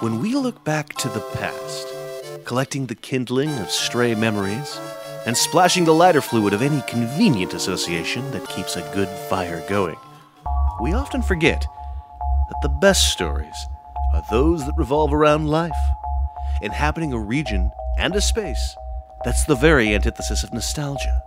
When we look back to the past, collecting the kindling of stray memories and splashing the lighter fluid of any convenient association that keeps a good fire going, we often forget that the best stories are those that revolve around life, inhabiting a region and a space that's the very antithesis of nostalgia.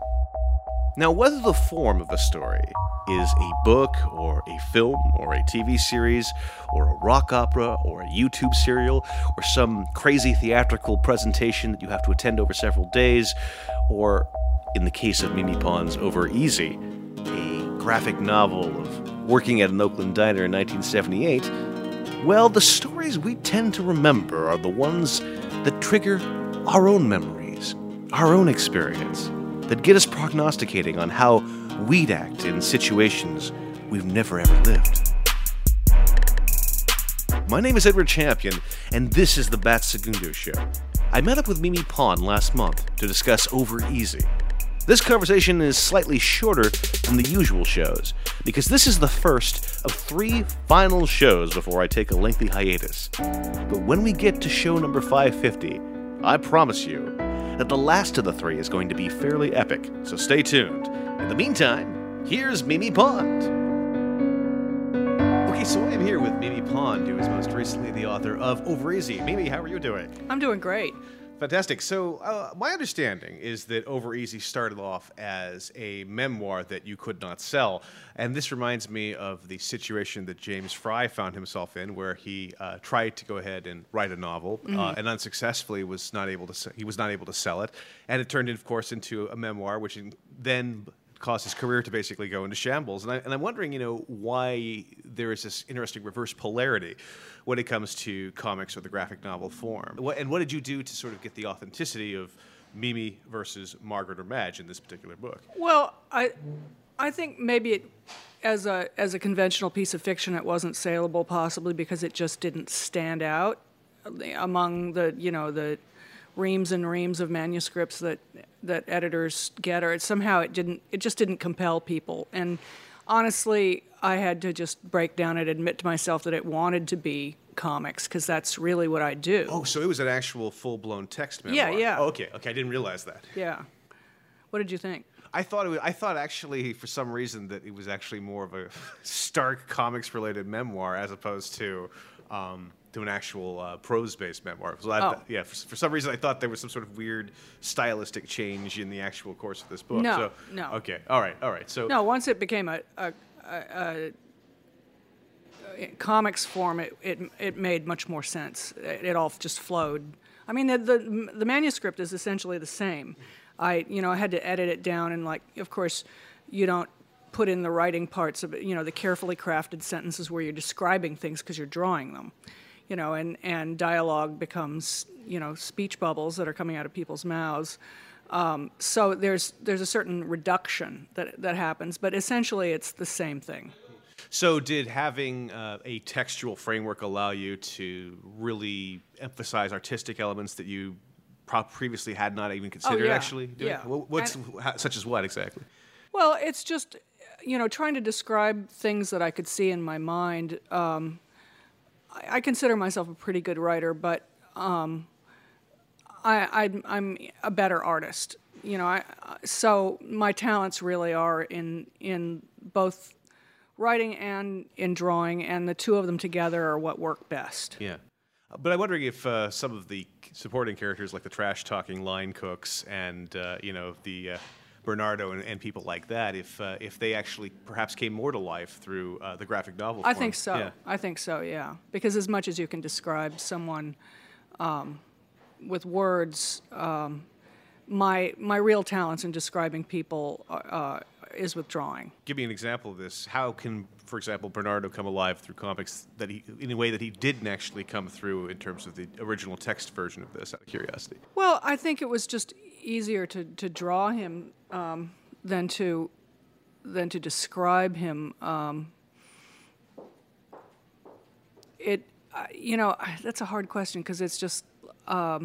Now, whether the form of a story is a book or a film or a TV series or a rock opera or a YouTube serial or some crazy theatrical presentation that you have to attend over several days, or, in the case of Mimi Pond's Over Easy, a graphic novel of working at an Oakland diner in 1978, well, the stories we tend to remember are the ones that trigger our own memories, our own experience, that get us prognosticating on how we'd act in situations we've never ever lived. My name is Edward Champion, and this is The Bat Segundo Show. I met up with Mimi Pond last month to discuss Over Easy. This conversation is slightly shorter than the usual shows, because this is the first of three final shows before I take a lengthy hiatus. But when we get to show number 550, I promise you that the last of the three is going to be fairly epic, so stay tuned. In the meantime, here's Mimi Pond. Okay, so I'm here with Mimi Pond, who is most recently the author of Over Easy. Mimi, how are you doing? I'm doing great. Fantastic. So my understanding is that Over Easy started off as a memoir that you could not sell. And this reminds me of the situation that James Frey found himself in, where he tried to go ahead and write a novel and unsuccessfully was not able to sell it. And it turned, of course, into a memoir, which then caused his career to basically go into shambles. And I'm wondering, you know, why there is this interesting reverse polarity when it comes to comics or the graphic novel form. And what did you do to sort of get the authenticity of Mimi versus Margaret or Madge in this particular book? Well, I think maybe it, as a conventional piece of fiction, it wasn't saleable, possibly because it just didn't stand out among the, you know, the reams and reams of manuscripts that editors get, or it just didn't compel people. And honestly, I had to just break down and admit to myself that it wanted to be comics, because that's really what I do. Oh, so it was an actual full-blown text memoir. Yeah. Oh, okay, I didn't realize that. Yeah. What did you think? I thought actually, for some reason, that it was actually more of a stark comics-related memoir as opposed to an actual prose-based memoir. So for some reason I thought there was some sort of weird stylistic change in the actual course of this book. No. Okay, all right. So no, once it became a comics form, it made much more sense. It all just flowed. I mean, the manuscript is essentially the same. I had to edit it down, and of course, you don't put in the writing parts of it, the carefully crafted sentences where you're describing things because you're drawing them. And dialogue becomes, speech bubbles that are coming out of people's mouths. So there's a certain reduction that happens, but essentially it's the same thing. So did having a textual framework allow you to really emphasize artistic elements that you previously had not even considered actually doing? Yeah. Such as what exactly? Well, it's just, trying to describe things that I could see in my mind. I consider myself a pretty good writer, but I'm a better artist. So my talents really are in both writing and in drawing, and the two of them together are what work best. Yeah. But I'm wondering if some of the supporting characters, like the trash-talking line cooks and, the... Bernardo and people like that, if they actually perhaps came more to life through the graphic novel form. I think so. Yeah. Because as much as you can describe someone with words, my real talents in describing people is with drawing. Give me an example of this. How can, for example, Bernardo come alive through comics in a way that he didn't actually come through in terms of the original text version of this, out of curiosity? Well, I think it was just easier to draw him than to describe him. That's a hard question, because it's just I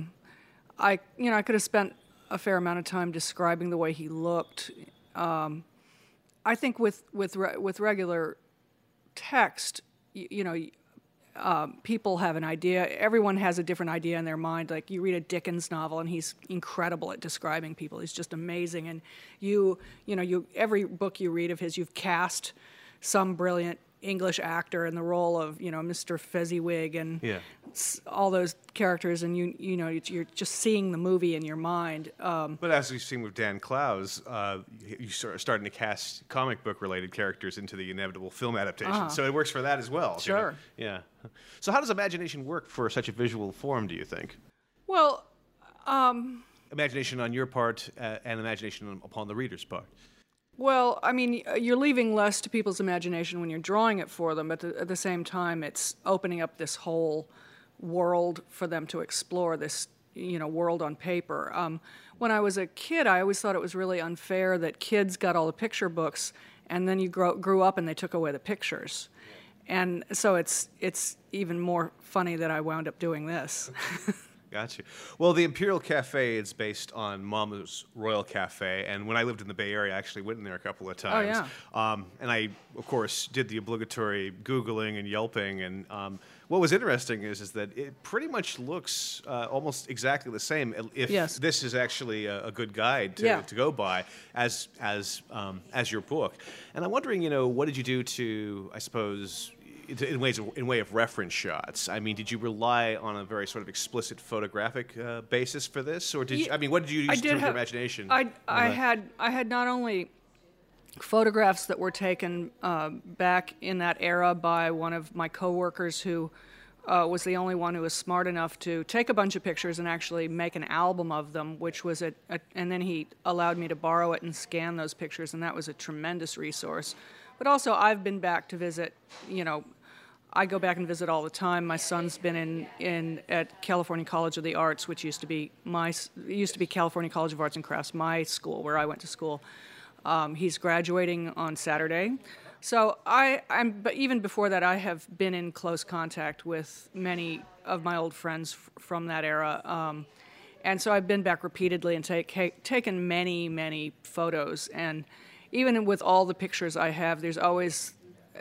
could have spent a fair amount of time describing the way he looked. I think with regular text, people have an idea. Everyone has a different idea in their mind. Like, you read a Dickens novel, and he's incredible at describing people. He's just amazing. And you know, every book you read of his, you've cast some brilliant English actor in the role of, you know, Mr. Fezziwig and all those characters, and you know, you're just seeing the movie in your mind. But as we've seen with Dan Clowes, you sort of starting to cast comic book related characters into the inevitable film adaptation, so it works for that as well. Sure. You know? Yeah. So how does imagination work for such a visual form, do you think? Well, imagination on your part and imagination upon the reader's part. Well, I mean, you're leaving less to people's imagination when you're drawing it for them, but at the same time, it's opening up this whole world for them to explore, this, you know, world on paper. When I was a kid, I always thought it was really unfair that kids got all the picture books, and then you grew up and they took away the pictures. And so it's even more funny that I wound up doing this. Gotcha. Well, the Imperial Cafe is based on Mama's Royal Cafe, and when I lived in the Bay Area, I actually went in there a couple of times. Oh, yeah. And I, of course, did the obligatory Googling and Yelping, and what was interesting is that it pretty much looks almost exactly the same, if this is actually a good guide to go by as your book. And I'm wondering, you know, what did you do to, I suppose, in way of reference shots? I mean, did you rely on a very sort of explicit photographic basis for this, or did you, I mean, what did you use to do with your imagination? I had not only photographs that were taken back in that era by one of my coworkers who was the only one who was smart enough to take a bunch of pictures and actually make an album of them, which was and then he allowed me to borrow it and scan those pictures, and that was a tremendous resource. But also, I've been back to visit, you know, I go back and visit all the time. My son's been at California College of the Arts, which used to be California College of Arts and Crafts, my school where I went to school. He's graduating on Saturday, so but even before that, I have been in close contact with many of my old friends from that era, and so I've been back repeatedly and taken many photos. And even with all the pictures I have, there's always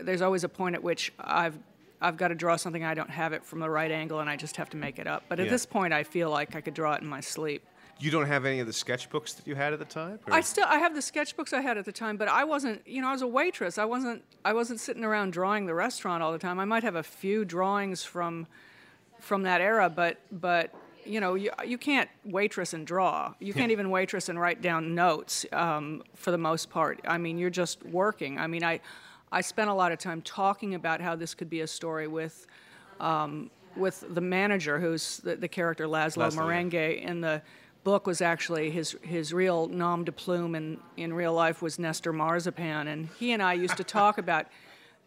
a point at which I've got to draw something, I don't have it from the right angle, and I just have to make it up. But at this point, I feel like I could draw it in my sleep. You don't have any of the sketchbooks that you had at the time? Or? I have the sketchbooks I had at the time, but I wasn't, you know, I was a waitress. I wasn't sitting around drawing the restaurant all the time. I might have a few drawings from that era, but you know, you can't waitress and draw. You can't even waitress and write down notes for the most part. I mean, you're just working. I mean, I spent a lot of time talking about how this could be a story with the manager, who's the character Laszlo Merenghi in the book, was actually his real nom de plume in real life was Nestor Marzipan, and he and I used to talk about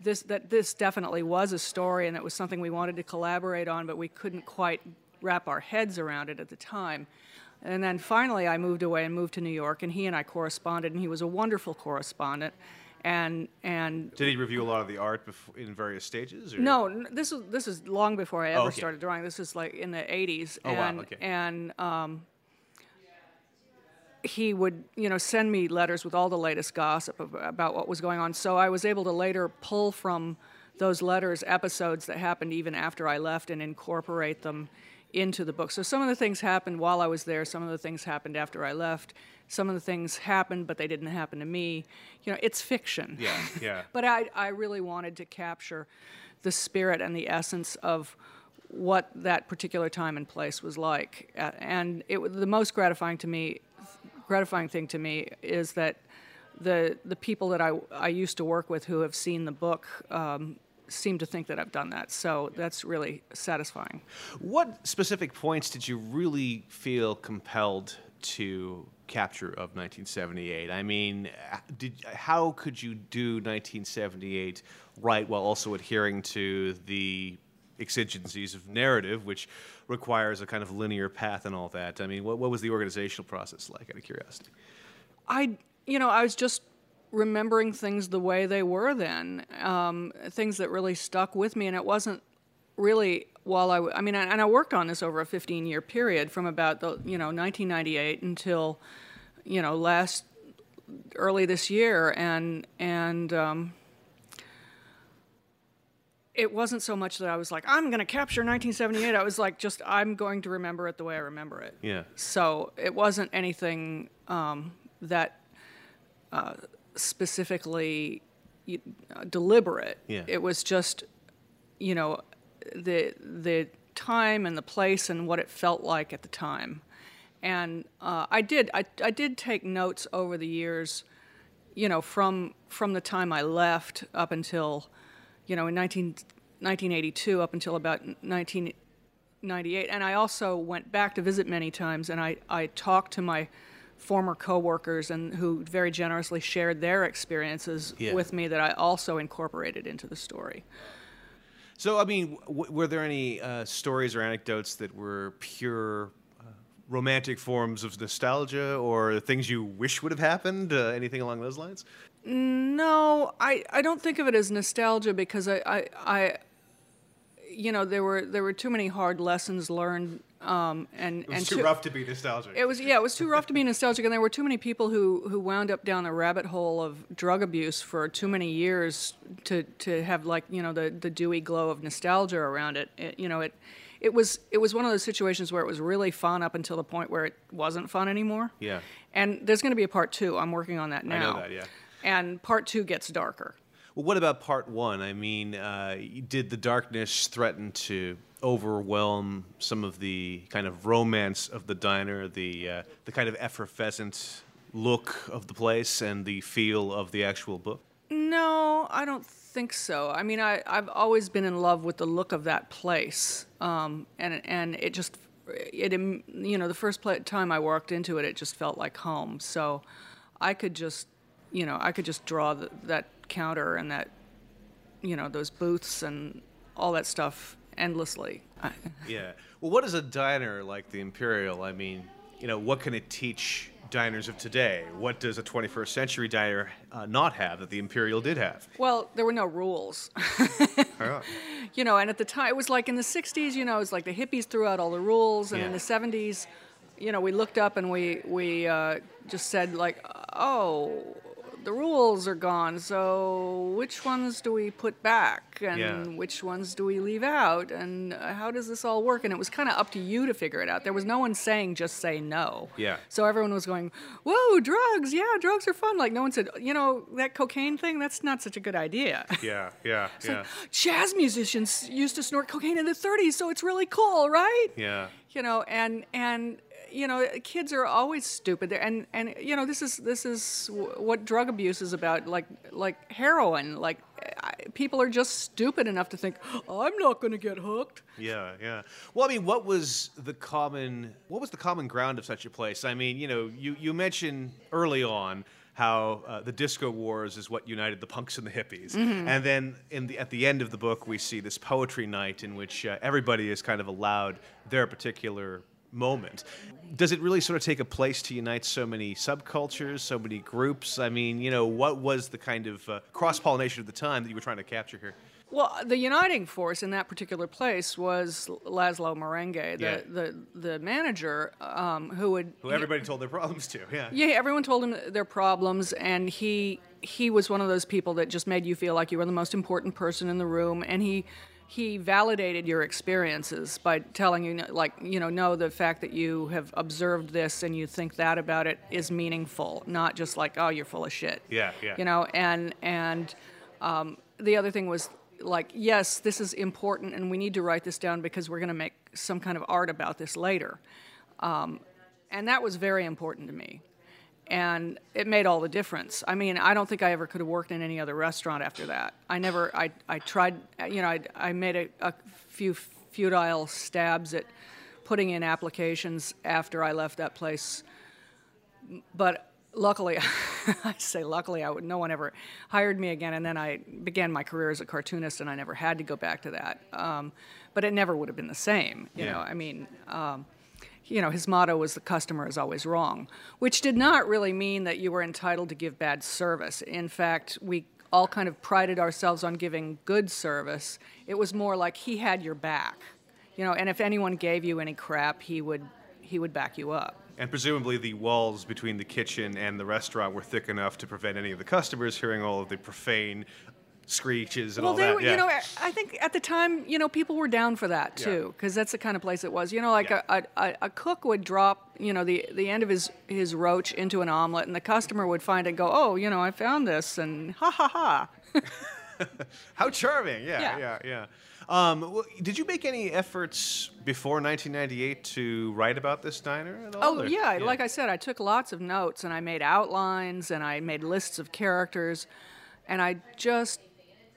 this, that this definitely was a story, and it was something we wanted to collaborate on, but we couldn't quite wrap our heads around it at the time. And then finally I moved away and moved to New York, and he and I corresponded, and he was a wonderful correspondent. And did he review a lot of the art in various stages? Or? No, this is long before I ever started drawing. This is like in the 80s. Oh, and, wow, okay. And he would, you know, send me letters with all the latest gossip about what was going on. So I was able to later pull from those letters episodes that happened even after I left and incorporate them into the book. So some of the things happened while I was there, some of the things happened after I left, some of the things happened, but they didn't happen to me. You know, it's fiction. Yeah, yeah. But I really wanted to capture the spirit and the essence of what that particular time and place was like. And the most gratifying thing to me is that the people that I used to work with who have seen the book seem to think that I've done that, so that's really satisfying. What specific points did you really feel compelled to capture of 1978? I mean, how could you do 1978 right while also adhering to the exigencies of narrative, which requires a kind of linear path and all that? I mean, what was the organizational process like, out of curiosity? I was just remembering things the way they were then, things that really stuck with me. And it wasn't really while I worked on this over a 15-year period from about, 1998 until, early this year. And it wasn't so much that I was like, I'm going to capture 1978. I was like, just, I'm going to remember it the way I remember it. Yeah. So it wasn't anything that specifically deliberate. Yeah. It was just, you know, the time and the place and what it felt like at the time. And I did take notes over the years, you know, from the time I left up until, you know, in 1982 up until about 1998. And I also went back to visit many times, and I talked to my former coworkers and who very generously shared their experiences with me that I also incorporated into the story. So, I mean, were there any stories or anecdotes that were pure romantic forms of nostalgia or things you wish would have happened? Anything along those lines? No, I don't think of it as nostalgia because I you know, there were too many hard lessons learned, and it was too rough to be nostalgic. It was too rough to be nostalgic, and there were too many people who wound up down a rabbit hole of drug abuse for too many years to have, like, you know, the dewy glow of nostalgia around it. It was one of those situations where it was really fun up until the point where it wasn't fun anymore. Yeah. And there's going to be a part two. I'm working on that now. I know that. Yeah. And part two gets darker. Well, what about part one? I mean, did the darkness threaten to overwhelm some of the kind of romance of the diner, the kind of effervescent look of the place and the feel of the actual book? No, I don't think so. I mean, I've always been in love with the look of that place, and it just, it, you know, the first time I walked into it, it just felt like home. So I could just draw that counter and that, you know, those booths and all that stuff endlessly. Yeah. Well, what is a diner like the Imperial? I mean, you know, what can it teach diners of today? What does a 21st century diner not have that the Imperial did have? Well, there were no rules. Yeah. You know, and at the time, it was like in the 60s, you know, it was like the hippies threw out all the rules, and in the 70s, you know, we looked up and we just said, like, oh, the rules are gone, so which ones do we put back, and which ones do we leave out, and how does this all work? And it was kind of up to you to figure it out. There was no one saying just say no. Yeah. So everyone was going, whoa, drugs, yeah, drugs are fun. Like, no one said, you know, that cocaine thing, that's not such a good idea. Yeah, yeah, yeah. Like, jazz musicians used to snort cocaine in the 30s, so it's really cool, right? Yeah. You know, and you know, kids are always stupid. And you know, this is what drug abuse is about, like heroin. Like, people are just stupid enough to think, oh, I'm not going to get hooked. Yeah, yeah. Well, I mean, what was the common ground of such a place? I mean, you know, you mentioned early on how the disco wars is what united the punks and the hippies. Mm-hmm. And then at the end of the book, we see this poetry night in which everybody is kind of allowed their particular moment. Does it really sort of take a place to unite so many subcultures, so many groups? I mean, you know, what was the kind of cross-pollination of the time that you were trying to capture here? Well, the uniting force in that particular place was Laszlo Merenghi, the manager, who everybody told their problems to. Yeah. Yeah, everyone told him their problems, and he was one of those people that just made you feel like you were the most important person in the room, and he validated your experiences by telling you, like, you know, no, the fact that you have observed this and you think that about it is meaningful, not just like, oh, you're full of shit. Yeah, yeah. You know, and the other thing was, like, yes, this is important and we need to write this down because we're going to make some kind of art about this later. And that was very important to me. And it made all the difference. I mean, I don't think I ever could have worked in any other restaurant after that. I tried, you know, I made a few futile stabs at putting in applications after I left that place. But luckily, I say luckily, no one ever hired me again. And then I began my career as a cartoonist, and I never had to go back to that. But it never would have been the same, you know, I mean... you know, his motto was the customer is always wrong, which did not really mean that you were entitled to give bad service. In fact, we all kind of prided ourselves on giving good service. It was more like he had your back, you know, and if anyone gave you any crap, he would back you up. And presumably the walls between the kitchen and the restaurant were thick enough to prevent any of the customers hearing all of the profane screeches and all that. Well, you know, I think at the time, you know, people were down for that too, because that's the kind of place it was. You know, like a cook would drop, you know, the end of his roach into an omelet, and the customer would find it and go, oh, you know, I found this, and ha ha ha. How charming. Yeah. Well, did you make any efforts before 1998 to write about this diner at all? Oh, yeah. Like I said, I took lots of notes, and I made outlines, and I made lists of characters. And I just,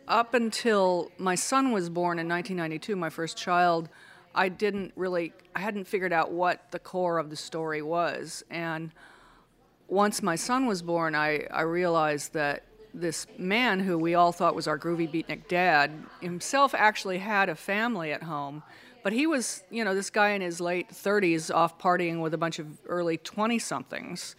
up until my son was born in 1992, my first child, I hadn't figured out what the core of the story was. And once my son was born, I realized that this man who we all thought was our groovy beatnik dad himself actually had a family at home, but he was, you know, this guy in his late 30s off partying with a bunch of early 20-somethings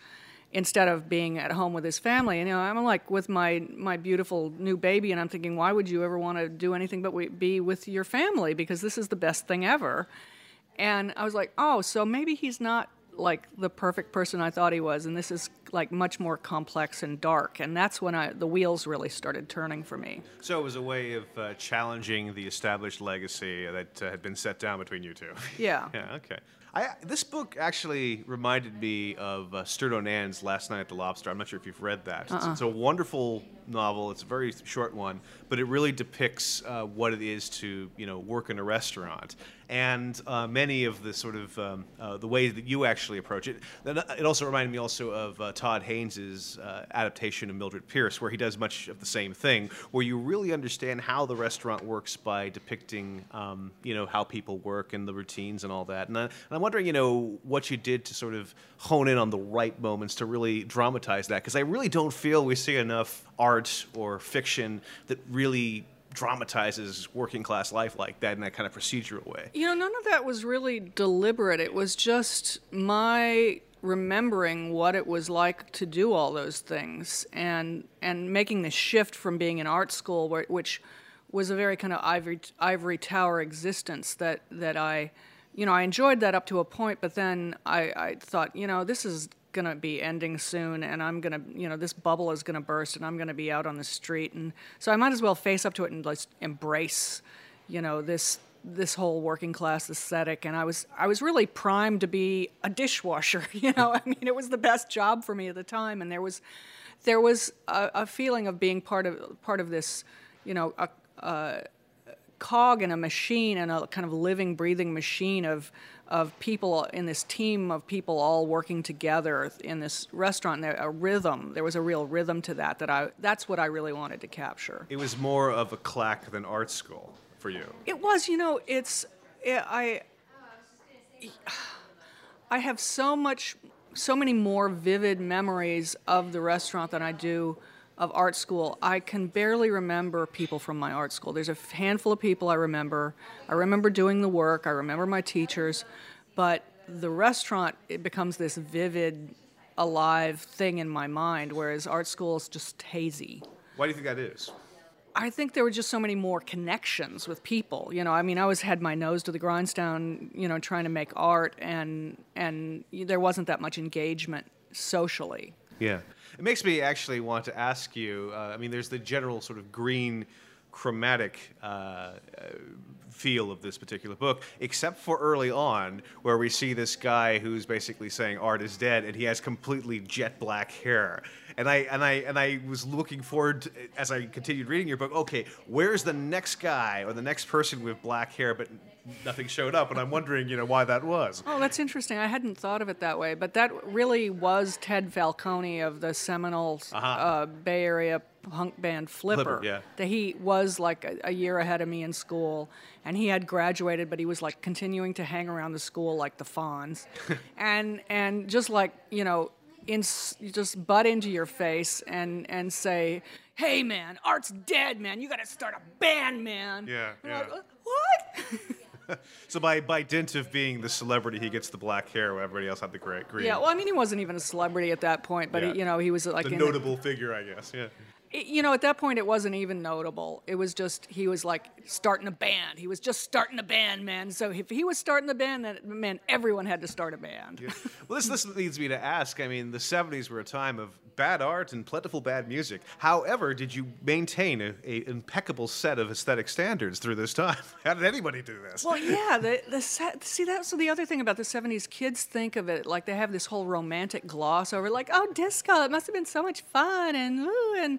instead of being at home with his family. And, you know, I'm like with my beautiful new baby, and I'm thinking, why would you ever want to do anything but be with your family, because this is the best thing ever. And I was like, oh, so maybe he's not like the perfect person I thought he was, and this is like much more complex and dark. And that's when the wheels really started turning for me. So it was a way of challenging the established legacy that had been set down between you two. Yeah. Yeah, okay. This book actually reminded me of Sturt O'Nan's Last Night at the Lobster. I'm not sure if you've read that. It's a wonderful novel. It's a very short one, but it really depicts what it is to, you know, work in a restaurant, and many of the sort of the way that you actually approach it. It also reminded me of Todd Haynes' adaptation of Mildred Pierce, where he does much of the same thing, where you really understand how the restaurant works by depicting, you know, how people work and the routines and all that. And I'm wondering, you know, what you did to sort of hone in on the right moments to really dramatize that, because I really don't feel we see enough art or fiction that really dramatizes working class life like that in that kind of procedural way. You know, none of that was really deliberate. It was just my remembering what it was like to do all those things, and making the shift from being in art school, which was a very kind of ivory tower existence that I, you know, I enjoyed that up to a point, but then I thought, you know, this is going to be ending soon, and I'm going to, you know, this bubble is going to burst, and I'm going to be out on the street, and so I might as well face up to it and just embrace, you know, this whole working class aesthetic. And I was really primed to be a dishwasher, you know. I mean, it was the best job for me at the time, and there was a feeling of being part of this, you know, a cog in a machine, and a kind of living, breathing machine of people in this team of people all working together in this restaurant. A rhythm. There was a real rhythm to that. That's what I really wanted to capture. It was more of a claque than art school for you. It was. You know, I have so many more vivid memories of the restaurant than I do of art school. I can barely remember people from my art school. There's a handful of people I remember. I remember doing the work. I remember my teachers. But the restaurant, it becomes this vivid, alive thing in my mind, whereas art school is just hazy. Why do you think that is? I think there were just so many more connections with people. You know, I mean, I always had my nose to the grindstone, you know, trying to make art, and there wasn't that much engagement socially. Yeah. It makes me actually want to ask you, I mean, there's the general sort of green chromatic feel of this particular book, except for early on, where we see this guy who's basically saying art is dead, and he has completely jet black hair. And I was looking forward to, as I continued reading your book, okay, where's the next guy or the next person with black hair, but nothing showed up, and I'm wondering, you know, why that was. Oh, that's interesting. I hadn't thought of it that way, but that really was Ted Falconi of the seminal Bay Area punk band Flipper. Yeah. That he was like a year ahead of me in school, and he had graduated, but he was like continuing to hang around the school like the Fonz, and just like, you know, just butt into your face and say, hey man, art's dead, man. You got to start a band, man. Yeah. Yeah. Like, what? So by dint of being the celebrity, he gets the black hair where everybody else had the green. Yeah, well, I mean, he wasn't even a celebrity at that point, but he was like... The notable figure, I guess, yeah. You know, at that point, it wasn't even notable. It was just, he was like starting a band. He was just starting a band, man. So if he was starting a band, then, man, everyone had to start a band. Yeah. Well, this leads me to ask, I mean, the 70s were a time of bad art and plentiful bad music. However, did you maintain an impeccable set of aesthetic standards through this time? How did anybody do this? Well, yeah, see, that's the other thing about the 70s. Kids think of it like they have this whole romantic gloss over, like, oh, disco, it must have been so much fun, and ooh,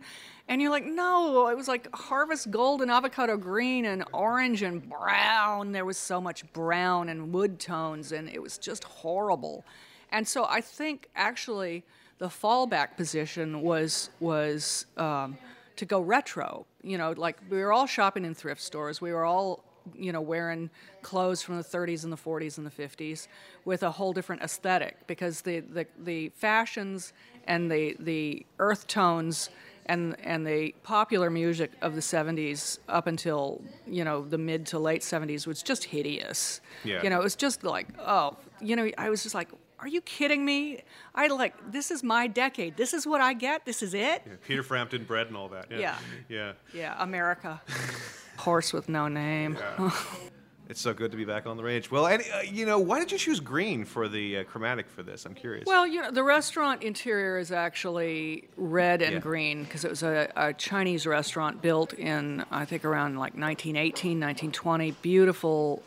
and you're like, no, it was like harvest gold and avocado green and orange and brown. There was so much brown and wood tones, and it was just horrible. And so I think actually the fallback position was to go retro. You know, like we were all shopping in thrift stores. We were all, you know, wearing clothes from the 30s and the 40s and the 50s with a whole different aesthetic, because the fashions and the earth tones and the popular music of the 70s up until, you know, the mid to late 70s was just hideous. Yeah. You know, it was just like, oh, you know, I was just like, are you kidding me? This is my decade. This is what I get. This is it. Yeah, Peter Frampton bread and all that. Yeah. Yeah. Yeah, yeah. America. Horse with no name. Yeah. It's so good to be back on the range. Well, and, you know, why did you choose green for the chromatic for this? I'm curious. Well, you know, the restaurant interior is actually red and green, because it was a Chinese restaurant built in, I think, around like 1918, 1920. Beautiful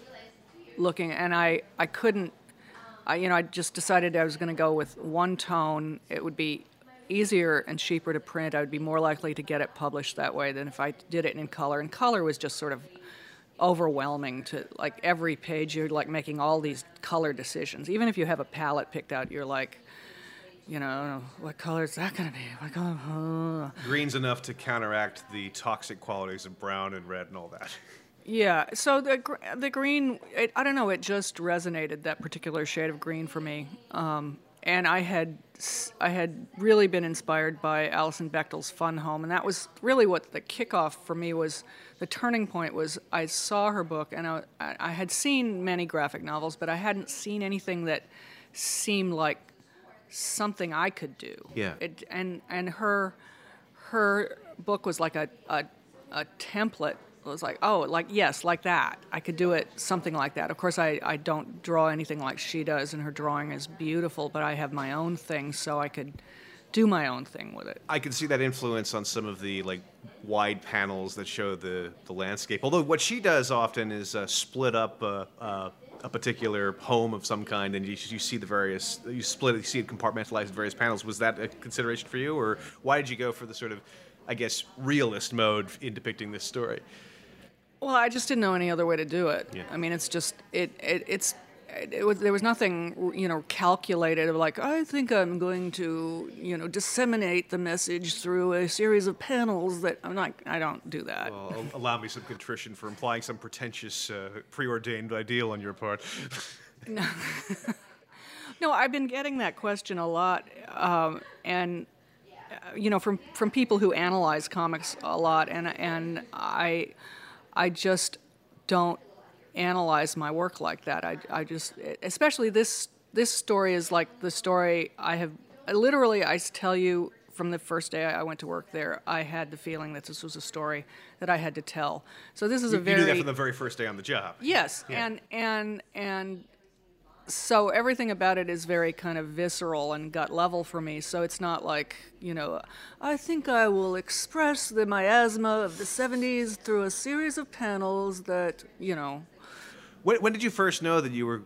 looking. And I just decided I was going to go with one tone. It would be easier and cheaper to print. I would be more likely to get it published that way than if I did it in color. And color was just sort of overwhelming. To like every page you're like making all these color decisions. Even if you have a palette picked out, you're like, you know, what color is that going to be? What color? Green's enough to counteract the toxic qualities of brown and red and all that. Yeah, so the green, I don't know, it just resonated, that particular shade of green for me. And I had really been inspired by Alison Bechdel's Fun Home, and that was really what the kickoff for me was. The turning point was I saw her book, and I had seen many graphic novels, but I hadn't seen anything that seemed like something I could do. Yeah. And her book was like a template. It was like, oh, like, yes, like that. I could do it, something like that. Of course, I don't draw anything like she does, and her drawing is beautiful, but I have my own thing, so I could do my own thing with it. I could see that influence on some of the, like, wide panels that show the landscape. Although what she does often is split up a particular home of some kind, and you see the various, you see it compartmentalized in various panels. Was that a consideration for you, or why did you go for the sort of, I guess, realist mode in depicting this story? Well, I just didn't know any other way to do it. Yeah. I mean, it's just there was nothing, you know, calculated of like, I think I'm going to, you know, disseminate the message through a series of panels. That I'm like, I don't do that. Well, allow me some contrition for implying some pretentious, preordained ideal on your part. No, no, I've been getting that question a lot, and. You know, from people who analyze comics a lot, and I just don't analyze my work like that. I just, especially this story is like the story I have. Literally, I tell you, from the first day I went to work there, I had the feeling that this was a story that I had to tell. So this is you knew that from the very first day on the job. Yes, yeah. And. So everything about it is very kind of visceral and gut level for me. So it's not like, you know, I think I will express the miasma of the 70s through a series of panels that, you know. When did you first know that you were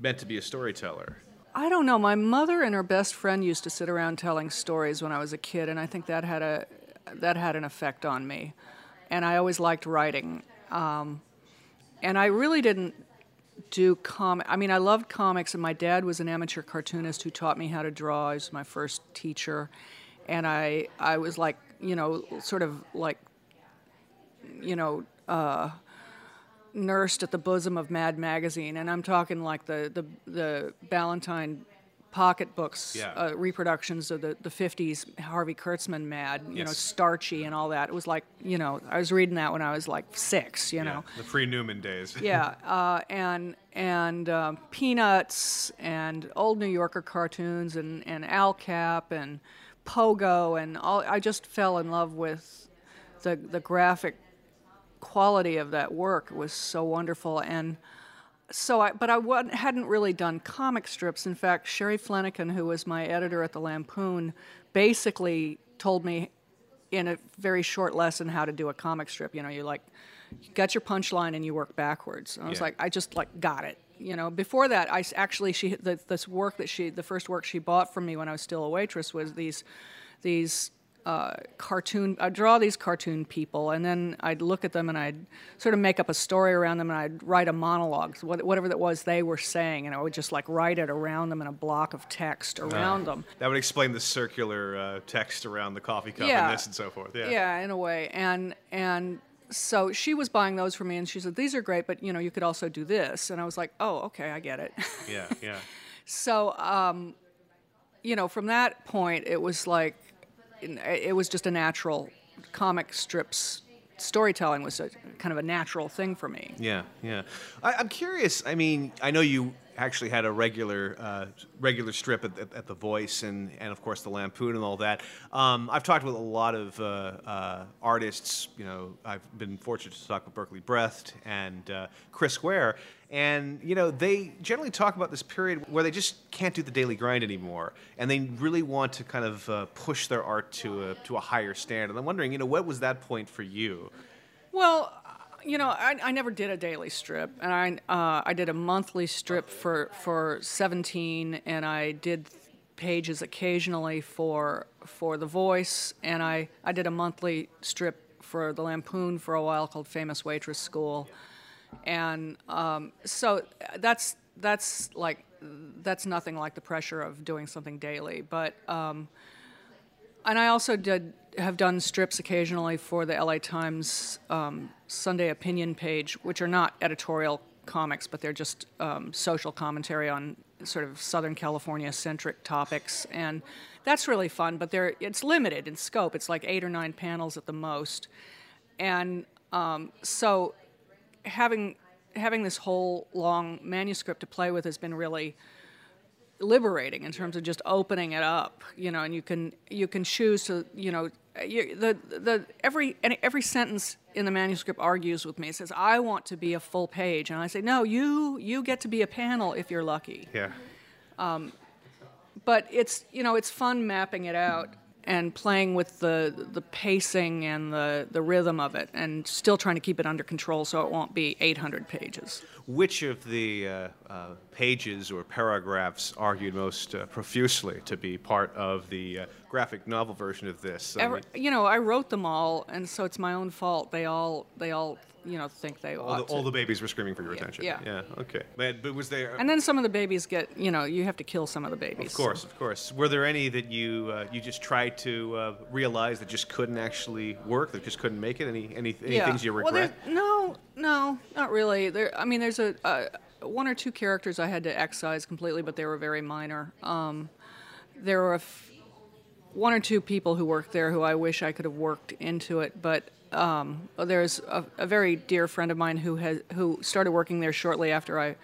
meant to be a storyteller? I don't know. My mother and her best friend used to sit around telling stories when I was a kid, and I think that had an effect on me. And I always liked writing. And I really didn't do comic. I mean, I loved comics, and my dad was an amateur cartoonist who taught me how to draw. He was my first teacher, and I was like, you know, sort of like, you know, nursed at the bosom of Mad Magazine, and I'm talking like the Ballantine pocketbooks, yeah. Reproductions of the 50s Harvey Kurtzman Mad, you yes. know, starchy and all that. It was like, you know, I was reading that when I was like 6, you yeah, know. The pre-Newman days. Yeah, and Peanuts and old New Yorker cartoons and Al Capp and Pogo and all. I just fell in love with the graphic quality of that work. It was so wonderful. And so I hadn't really done comic strips. In fact, Sherry Flanagan, who was my editor at The Lampoon, basically told me in a very short lesson how to do a comic strip. You know, you got your punchline and you work backwards. And I was like, I just got it. You know, before that, I actually the first work she bought from me when I was still a waitress was these cartoon. I'd draw these cartoon people, and then I'd look at them and I'd sort of make up a story around them, and I'd write a monologue, whatever that was they were saying, and I would just write it around them in a block of text around them. That would explain the circular text around the coffee cup and this and so forth. Yeah, in a way, and. So she was buying those for me, and she said, these are great, but, you know, you could also do this. And I was like, oh, okay, I get it. Yeah, yeah. So, you know, from that point, it was like, it was just a natural comic strips. Storytelling was kind of a natural thing for me. Yeah, yeah. I'm curious, I mean, I know you actually had a regular strip at The Voice and of course The Lampoon and all that. I've talked with a lot of artists. You know, I've been fortunate to talk with Berkeley Breathed and Chris Ware, and you know, they generally talk about this period where they just can't do the daily grind anymore, and they really want to kind of push their art to a higher standard. And I'm wondering, you know, what was that point for you? Well, you know, I never did a daily strip, and I did a monthly strip for 17, and I did pages occasionally for The Voice, and I did a monthly strip for The Lampoon for a while called Famous Waitress School, and so that's nothing like the pressure of doing something daily, but and I also have done strips occasionally for the L.A. Times Sunday opinion page, which are not editorial comics, but they're just social commentary on sort of Southern California-centric topics, and that's really fun, but it's limited in scope. It's like 8 or 9 panels at the most, and so having this whole long manuscript to play with has been really liberating in terms of just opening it up, you know, and you can choose to, you know, every sentence in the manuscript argues with me. It says, I want to be a full page, and I say, no, you get to be a panel if you're lucky. Yeah. But it's, you know, it's fun mapping it out and playing with the pacing and the rhythm of it, and still trying to keep it under control so it won't be 800 pages. Which of the pages or paragraphs argued most profusely to be part of the graphic novel version of this? You know, I wrote them all, and so it's my own fault. They all you know, think they ought to. All the babies were screaming for your attention. Yeah. Yeah, okay. But was there... And then some of the babies get, you know, you have to kill some of the babies. Of course, of course. Were there any that you just tried to realize that just couldn't actually work, that just couldn't make it? Any things you regret? Well, no, not really. I mean, there's one or two characters I had to excise completely, but they were very minor. There were one or two people who worked there who I wish I could have worked into it, but... there's a very dear friend of mine who started working there shortly after I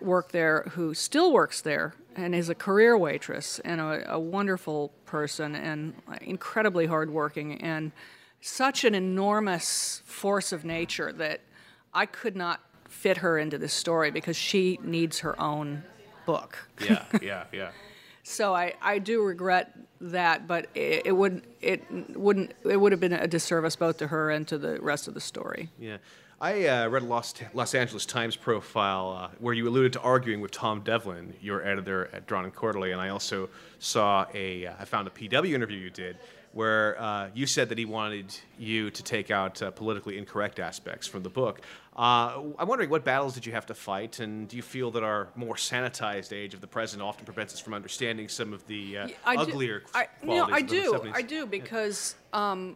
worked there, who still works there and is a career waitress and a wonderful person and incredibly hardworking and such an enormous force of nature that I could not fit her into this story because she needs her own book. Yeah, yeah, yeah. So I do regret that, but it would have been a disservice both to her and to the rest of the story. Yeah, I read a Los Angeles Times profile where you alluded to arguing with Tom Devlin, your editor at Drawn and Quarterly, and I also saw I found a PW interview you did where you said that he wanted you to take out politically incorrect aspects from the book. I'm wondering, what battles did you have to fight, and do you feel that our more sanitized age of the present often prevents us from understanding some of the uglier qualities of the 70s? I do, because I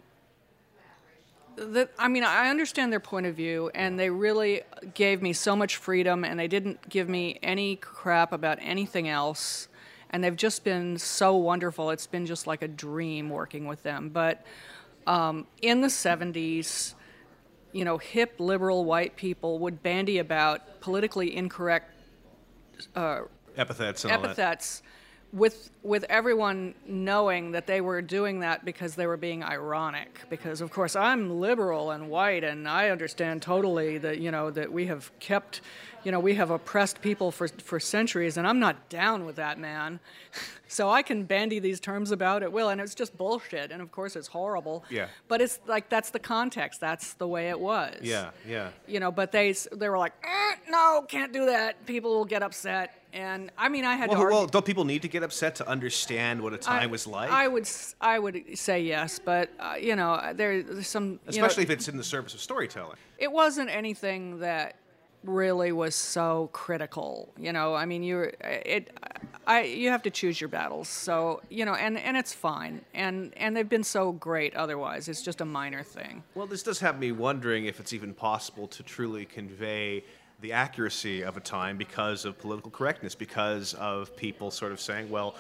understand their point of view, and they really gave me so much freedom, and they didn't give me any crap about anything else. And they've just been so wonderful. It's been just like a dream working with them. But in the 70s, you know, hip liberal white people would bandy about politically incorrect epithets with everyone knowing that they were doing that because they were being ironic, because of course I'm liberal and white and I understand totally that, you know, that we have kept, you know, we have oppressed people for centuries, and I'm not down with that, man. So I can bandy these terms about at will, and it's just bullshit, and of course it's horrible. Yeah. But it's like, that's the context, that's the way it was. Yeah, yeah. You know, but they were like, no, can't do that, people will get upset. And I mean, I had to argue. Well, don't people need to get upset to understand what a time was like? I would say yes, but you know, there's some, especially if it's in the service of storytelling. It wasn't anything that really was so critical, you know. I mean, you have to choose your battles. So, you know, and it's fine. And they've been so great otherwise. It's just a minor thing. Well, this does have me wondering if it's even possible to truly convey the accuracy of a time because of political correctness, because of people sort of saying, well,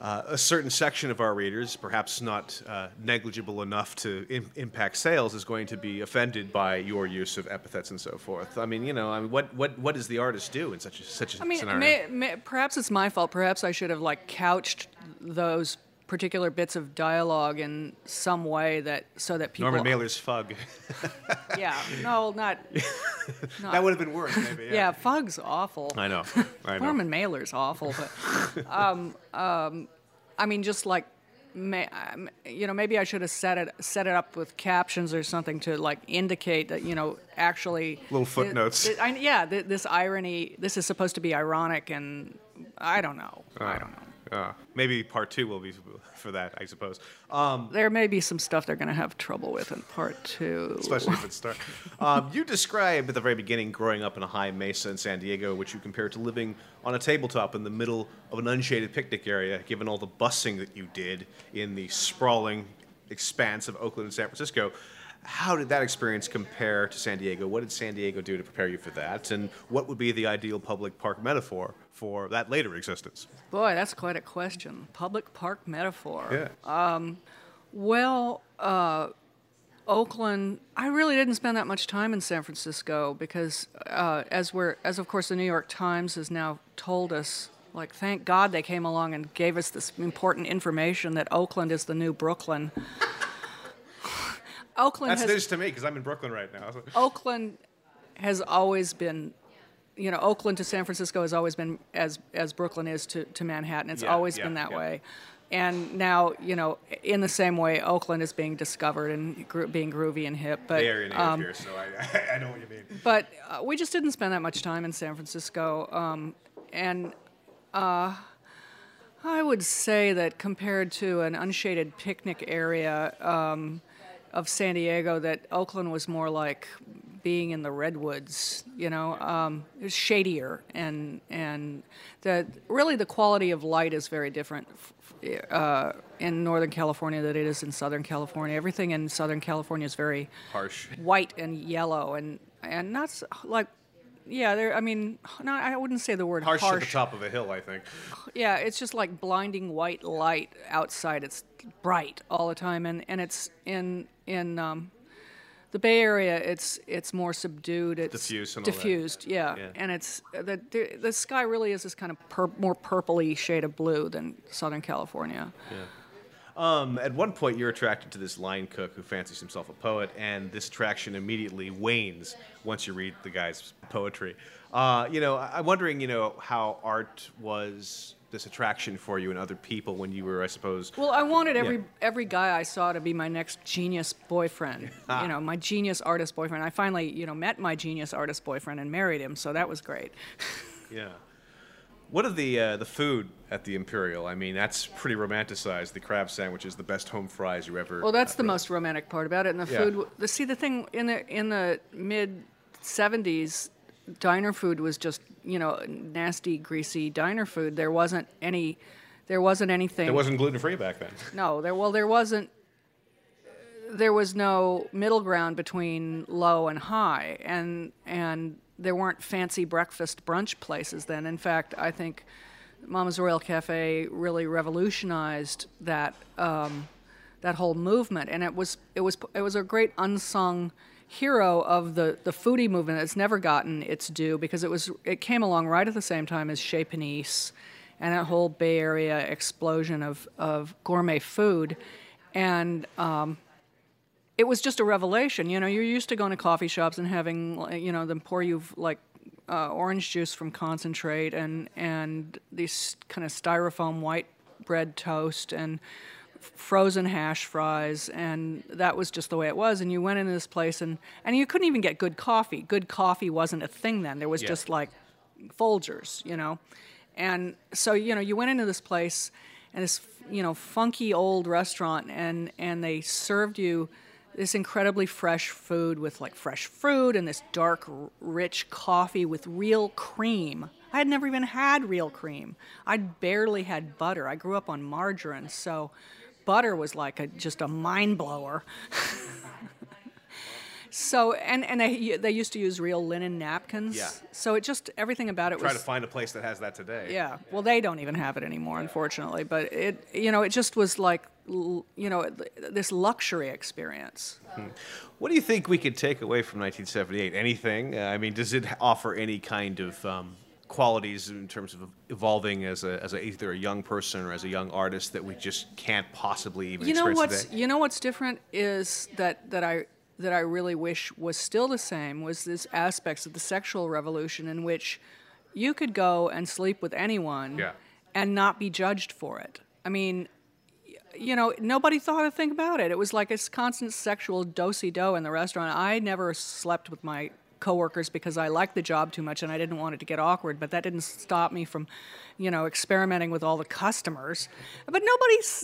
a certain section of our readers, perhaps not negligible enough to impact sales, is going to be offended by your use of epithets and so forth. I mean, you know, I mean, what does the artist do in such a scenario? Perhaps it's my fault. Perhaps I should have, like, couched those particular bits of dialogue in some way that so that people... Norman Mailer's fug. Yeah. No, not... That would have been worse, maybe. Yeah, yeah, fug's awful. I know. Norman Mailer's awful, but... I mean, just like... you know, maybe I should have set it up with captions or something to, like, indicate that, you know, actually... Little footnotes. This irony... This is supposed to be ironic, and I don't know. I don't know. Maybe part two will be for that, I suppose. There may be some stuff they're going to have trouble with in part two. Especially if it starts. You described at the very beginning growing up in a high mesa in San Diego, which you compare to living on a tabletop in the middle of an unshaded picnic area, given all the busing that you did in the sprawling expanse of Oakland and San Francisco. How did that experience compare to San Diego? What did San Diego do to prepare you for that? And what would be the ideal public park metaphor for that later existence? Boy, that's quite a question. Public park metaphor. Yeah. Oakland, I really didn't spend that much time in San Francisco because, as of course the New York Times has now told us, like, thank God they came along and gave us this important information that Oakland is the new Brooklyn. That's news to me because I'm in Brooklyn right now. Oakland has always been, you know, Oakland to San Francisco has always been as Brooklyn is to Manhattan. It's always been that way. And now, you know, in the same way, Oakland is being discovered and being groovy and hip. But Bay Area native here, so I know what you mean. But we just didn't spend that much time in San Francisco. I would say that compared to an unshaded picnic area... of San Diego, that Oakland was more like being in the redwoods, you know. It was shadier, and really the quality of light is very different in Northern California than it is in Southern California. Everything in Southern California is very harsh, white and yellow, and not like, yeah. I wouldn't say the word harsh. At the top of a hill, I think. Yeah, it's just like blinding white light outside. It's bright all the time, and it's in the Bay Area, it's more subdued. It's diffused, yeah. And it's the sky really is this kind of more purpley shade of blue than Southern California. Yeah. At one point, you're attracted to this line cook who fancies himself a poet, and this attraction immediately wanes once you read the guy's poetry. You know, I'm wondering, you know, how art was this attraction for you and other people when you were, I suppose... Well, I wanted every guy I saw to be my next genius boyfriend, you know, my genius artist boyfriend. I finally, you know, met my genius artist boyfriend and married him, so that was great. Yeah. What of the food at the Imperial? I mean, that's pretty romanticized. The crab sandwich is the best home fries you ever... Well, that's the most romantic part about it. And the food... See, the thing in the mid-'70s, diner food was just, you know, nasty, greasy diner food. There wasn't anything... There wasn't gluten-free back then. No, there wasn't... There was no middle ground between low and high, and there weren't fancy breakfast brunch places then. In fact, I think Mama's Royal Cafe really revolutionized that whole movement, and it was a great unsung hero of the foodie movement that's never gotten its due because it came along right at the same time as Chez Panisse and a whole Bay Area explosion of gourmet food. And it was just a revelation. You know, you're used to going to coffee shops and having, you know, them pour you, like, orange juice from concentrate and these kind of styrofoam white bread toast and frozen hash fries, and that was just the way it was. And you went into this place, and you couldn't even get good coffee. Good coffee wasn't a thing then. There was just, like, Folgers, you know. And so, you know, you went into this place, and this, you know, funky old restaurant, and they served you this incredibly fresh food with, like, fresh fruit and this dark, rich coffee with real cream. I had never even had real cream. I'd barely had butter. I grew up on margarine, so butter was like just a mind-blower. So, and they used to use real linen napkins. Yeah. So it just, everything about it was... Try to find a place that has that today. Yeah. Well, they don't even have it anymore, unfortunately. But it, you know, it just was like, you know, this luxury experience. Hmm. What do you think we could take away from 1978? Anything? I mean, does it offer any kind of... qualities in terms of evolving as a either a young person or as a young artist that we just can't possibly even experience today? You know what's different is that I really wish was still the same was this aspects of the sexual revolution in which you could go and sleep with anyone and not be judged for it. I mean, you know, nobody thought a thing about it. It was like this constant sexual do-si-do in the restaurant. I never slept with my coworkers because I liked the job too much and I didn't want it to get awkward, but that didn't stop me from, you know, experimenting with all the customers. But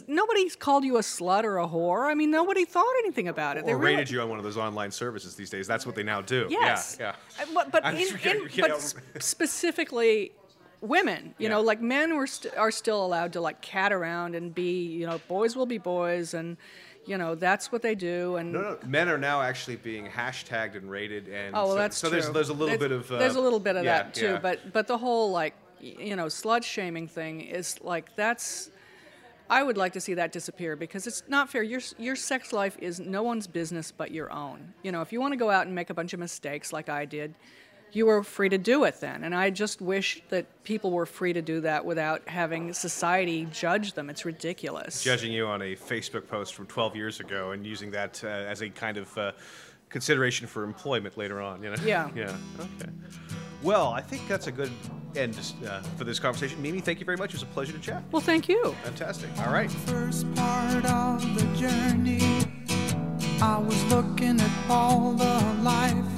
nobody called you a slut or a whore. I mean, nobody thought anything about it. Or really rated you on one of those online services these days. That's what they now do. Yes. Yeah. But specifically women, you know, like men are still allowed to, like, cat around and be, you know, boys will be boys and... You know, that's what they do. And no, men are now actually being hashtagged and rated. And oh, well, that's true. So there's a little bit of that, too. Yeah. But the whole, like, you know, slut-shaming thing is, like, that's... I would like to see that disappear because it's not fair. Your sex life is no one's business but your own. You know, if you want to go out and make a bunch of mistakes like I did, you were free to do it then. And I just wish that people were free to do that without having society judge them. It's ridiculous. Judging you on a Facebook post from 12 years ago and using that as a kind of consideration for employment later on, you know? Yeah. Yeah. Okay. Well, I think that's a good end for this conversation. Mimi, thank you very much. It was a pleasure to chat. Well, thank you. Fantastic. All right. First part of the journey, I was looking at all the life